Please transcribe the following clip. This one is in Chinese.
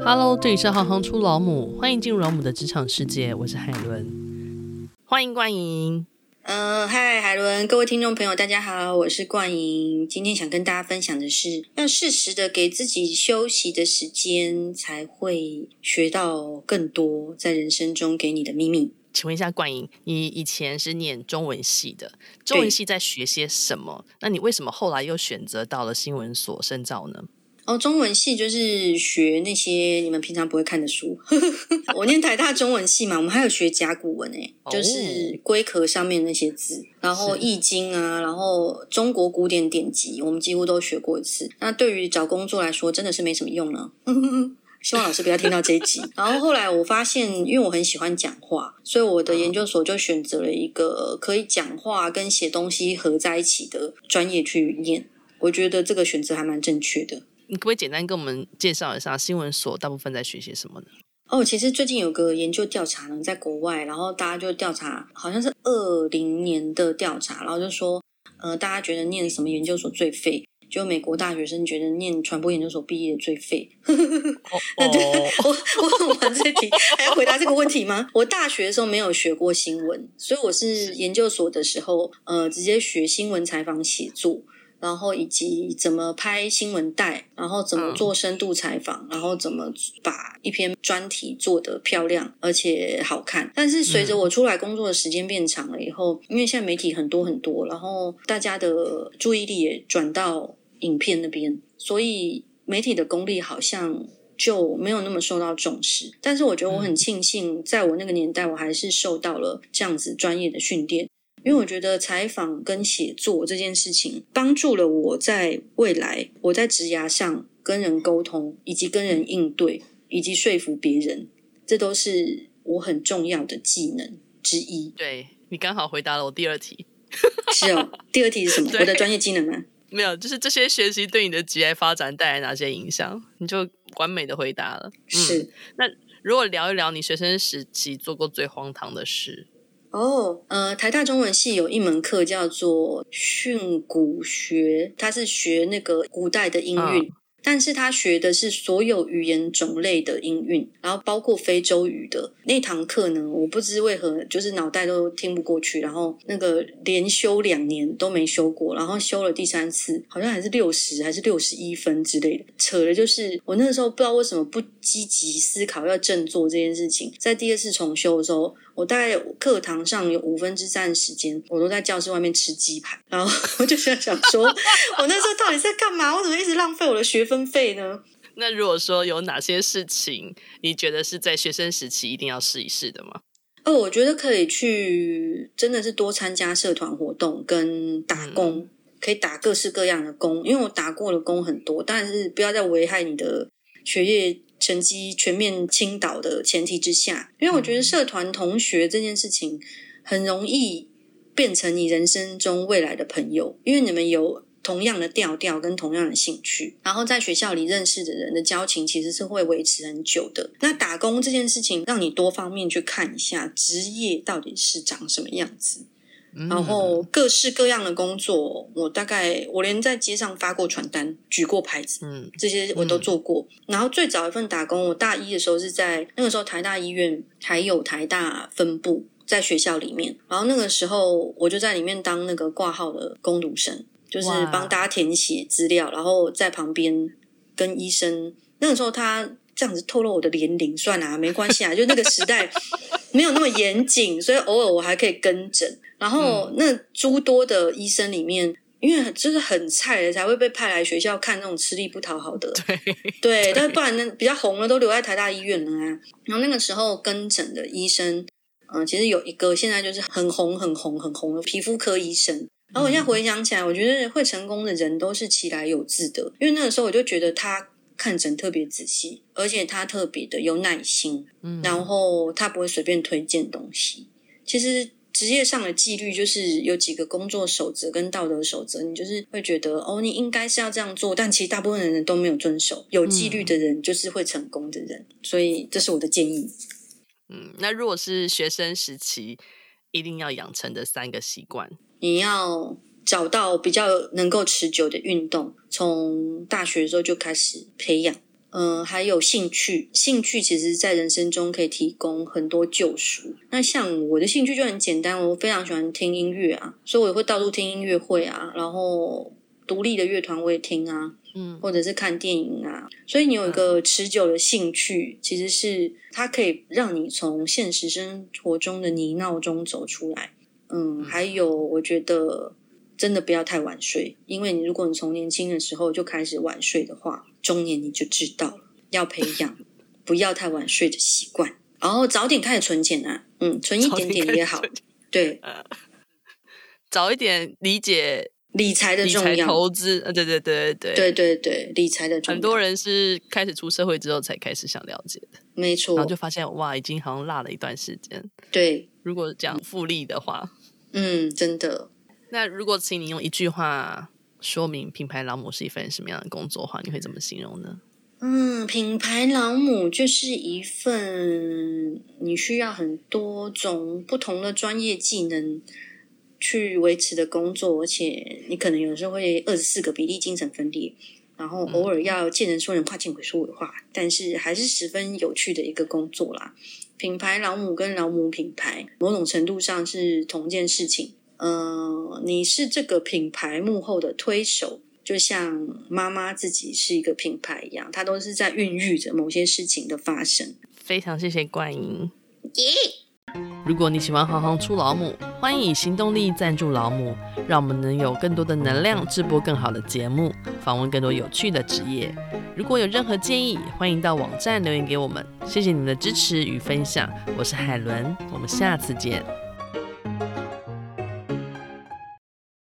Hello， 这里是行行出老母，欢迎进入老母的职场世界，我是海伦，欢迎冠莹。嗨，海伦，各位听众朋友，大家好，我是冠莹。今天想跟大家分享的是，要适时的给自己休息的时间，才会学到更多在人生中给你的秘密。请问一下冠莹，你以前是念中文系的，中文系在学些什么？那你为什么后来又选择到了新闻所深造呢？中文系就是学那些你们平常不会看的书。我念台大中文系嘛，我们还有学甲骨文就是龟壳上面那些字，然后易经啊，然后中国古典典籍，我们几乎都学过一次。那对于找工作来说，真的是没什么用了。希望老师不要听到这一集。然后后来我发现，因为我很喜欢讲话，所以我的研究所就选择了一个可以讲话跟写东西合在一起的专业去念。我觉得这个选择还蛮正确的。你可不可以简单跟我们介绍一下新闻所大部分在学些什么呢？其实最近有个研究调查呢，在国外，然后大家就调查，好像是2020年的调查，然后就说，大家觉得念什么研究所最废？就美国大学生觉得念传播研究所毕业最废。那就我很这题还要回答这个问题吗？我大学的时候没有学过新闻，所以我是研究所的时候，直接学新闻采访写作。然后以及怎么拍新闻带，然后怎么做深度采访，然后怎么把一篇专题做得漂亮而且好看。但是随着我出来工作的时间变长了以后，因为现在媒体很多，然后大家的注意力也转到影片那边，所以媒体的功力好像就没有那么受到重视。但是我觉得我很庆幸，在我那个年代我还是受到了这样子专业的训练，因为我觉得采访跟写作这件事情帮助了我在未来我在职涯上跟人沟通，以及跟人应对，以及说服别人，这都是我很重要的技能之一。对，你刚好回答了我第二题。是哦，第二题是什么？我的专业技能吗？没有，就是这些学习对你的职业发展带来哪些影响，你就完美的回答了。是。那如果聊一聊你学生时期做过最荒唐的事。台大中文系有一门课叫做训诂学，它是学那个古代的音韵，但是它学的是所有语言种类的音韵，然后包括非洲语的。那堂课呢，我不知为何就是脑袋都听不过去，然后那个连修2年都没修过，然后修了第3次，好像还是60还是61分之类的。扯的就是我那时候不知道为什么不积极思考要振作这件事情，在第二次重修的时候，我大概课堂上有3/5的时间，我都在教室外面吃鸡排，然后我就想说，我那时候到底在干嘛？我怎么一直浪费我的学分费呢？那如果说有哪些事情，你觉得是在学生时期一定要试一试的吗？我觉得可以去，真的是多参加社团活动跟打工，可以打各式各样的工，因为我打过的工很多，但是不要再危害你的学业。成绩全面倾倒的前提之下，因为我觉得社团同学这件事情很容易变成你人生中未来的朋友，因为你们有同样的调调跟同样的兴趣，然后在学校里认识的人的交情其实是会维持很久的。那打工这件事情让你多方面去看一下职业到底是长什么样子，然后各式各样的工作，我连在街上发过传单、举过牌子，这些我都做过。然后最早一份打工，我大一的时候是在那个时候台大医院还有台大分部在学校里面，然后那个时候我就在里面当那个挂号的工读生，就是帮大家填写资料，然后在旁边跟医生。那个时候他这样子透露我的年龄算啦，没关系啊，就那个时代没有那么严谨，所以偶尔我还可以跟诊。然后那诸多的医生里面，因为就是很菜的才会被派来学校看那种吃力不讨好的，对，但不然那比较红的都留在台大医院了啊。然后那个时候跟诊的医生，其实有一个现在就是很红的皮肤科医生。然后我现在回想起来，我觉得会成功的人都是其来有自的，因为那个时候我就觉得他看诊特别仔细，而且他特别的有耐心，然后他不会随便推荐东西。其实职业上的纪律就是有几个工作守则跟道德守则，你就是会觉得你应该是要这样做，但其实大部分的人都没有遵守。有纪律的人就是会成功的人，所以这是我的建议。那如果是学生时期一定要养成的3个习惯，你要找到比较能够持久的运动，从大学的时候就开始培养，还有兴趣。兴趣其实在人生中可以提供很多救赎。那像我的兴趣就很简单，我非常喜欢听音乐啊，所以我也会到处听音乐会啊，然后独立的乐团我也听啊，或者是看电影啊。所以你有一个持久的兴趣，其实是它可以让你从现实生活中的泥淖中走出来。还有我觉得真的不要太晚睡，因为如果你从年轻的时候就开始晚睡的话，中年你就知道了，要培养不要太晚睡的习惯，然后早点开始存钱啊，存一点点也好，对，早一点理解理财的重要，理财投资，对，理财的重要。很多人是开始出社会之后才开始想了解的，没错，然后就发现哇，已经好像落了一段时间。对，如果讲复利的话，真的。那如果请你用一句话说明品牌老母是一份什么样的工作的话，你会怎么形容呢？品牌老母就是一份你需要很多种不同的专业技能去维持的工作，而且你可能有时候会24个比例精神分裂，然后偶尔要见人说人话见鬼说鬼话，但是还是十分有趣的一个工作啦。品牌老母跟老母品牌某种程度上是同件事情，你是这个品牌幕后的推手，就像妈妈自己是一个品牌一样，她都是在孕育着某些事情的发生。非常谢谢冠莹。如果你喜欢行行出老母，欢迎以行动力赞助老母，让我们能有更多的能量制播更好的节目，访问更多有趣的职业。如果有任何建议，欢迎到网站留言给我们。谢谢你们的支持与分享，我是海伦，我们下次见。